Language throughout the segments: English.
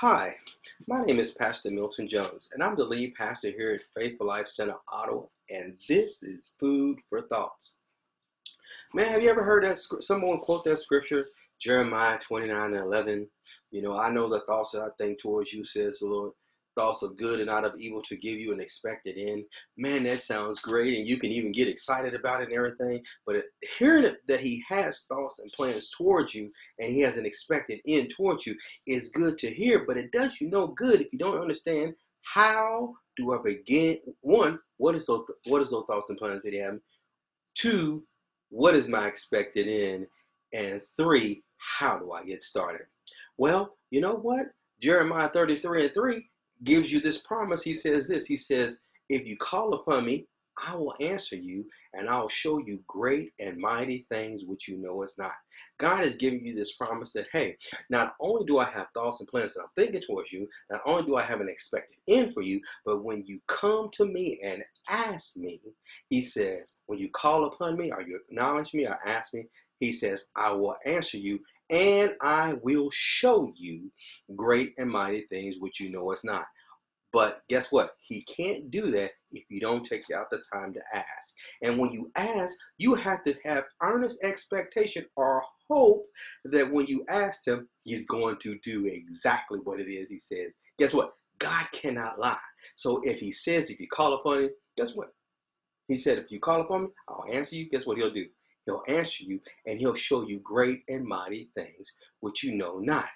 Hi, my name is Pastor Milton Jones, and I'm the lead pastor here at Faithful Life Center, Ottawa, and this is Food for Thoughts. Man, have you ever heard that someone quote that scripture, Jeremiah 29:11? You know, I know the thoughts that I think towards you, says the Lord, thoughts of good and not of evil to give you an expected end. Man, that sounds great, and you can even get excited about it and everything, but hearing that he has thoughts and plans towards you and he has an expected end towards you is good to hear, but it does you no good if you don't understand how do I begin, one, what is those thoughts and plans that he has, two, what is my expected end, and three, how do I get started? Well, you know what? Jeremiah 33:3 gives you this promise. He says this, he says, if you call upon me, I will answer you and I'll show you great and mighty things which you know is not. God is giving you this promise that, hey, not only do I have thoughts and plans that I'm thinking towards you, not only do I have an expected end for you, but when you come to me and ask me, he says, when you call upon me or you acknowledge me or ask me, he says, I will answer you and I will show you great and mighty things which you know is not. But guess what? He can't do that if you don't take out the time to ask. And when you ask, you have to have earnest expectation or hope that when you ask him, he's going to do exactly what it is he says. Guess what? God cannot lie. So if he says, if you call upon him, guess what? He said, if you call upon me, I'll answer you. Guess what he'll do? He'll answer you and he'll show you great and mighty things which you know not.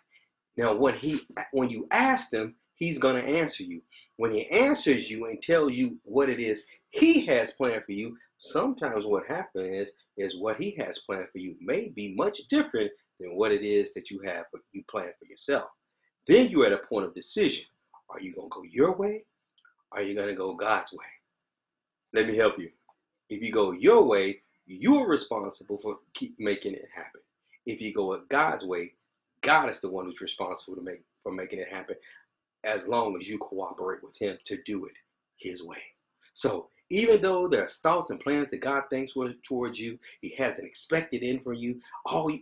Now, when you ask him, he's going to answer you. When he answers you and tells you what it is he has planned for you, sometimes what happens is what he has planned for you may be much different than what it is that you planned for yourself. Then you're at a point of decision. Are you going to go your way? Or are you going to go God's way? Let me help you. If you go your way, you're responsible for making it happen. If you go God's way, God is the one who's responsible for making it happen, as long as you cooperate with him to do it his way. So even though there's thoughts and plans that God thinks towards you, he has an expected end for you.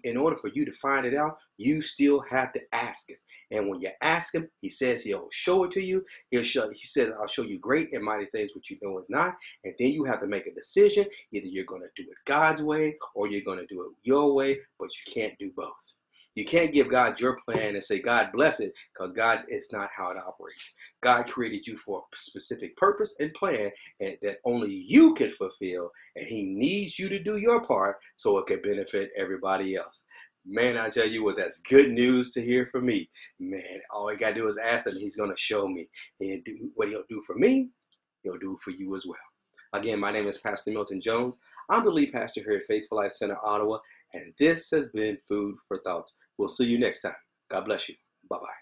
In order for you to find it out, you still have to ask him. And when you ask him, he says he'll show it to you. He says, I'll show you great and mighty things which you know is not. And then you have to make a decision. Either you're going to do it God's way or you're going to do it your way, but you can't do both. You can't give God your plan and say, God bless it, because God is not how it operates. God created you for a specific purpose and plan and that only you can fulfill, and he needs you to do your part so it can benefit everybody else. Man, I tell you what, that's good news to hear from me. Man, all you got to do is ask him, he's going to show me. And what he'll do for me, he'll do for you as well. Again, my name is Pastor Milton Jones. I'm the lead pastor here at Faithful Life Center, Ottawa, and this has been Food for Thoughts. We'll see you next time. God bless you. Bye-bye.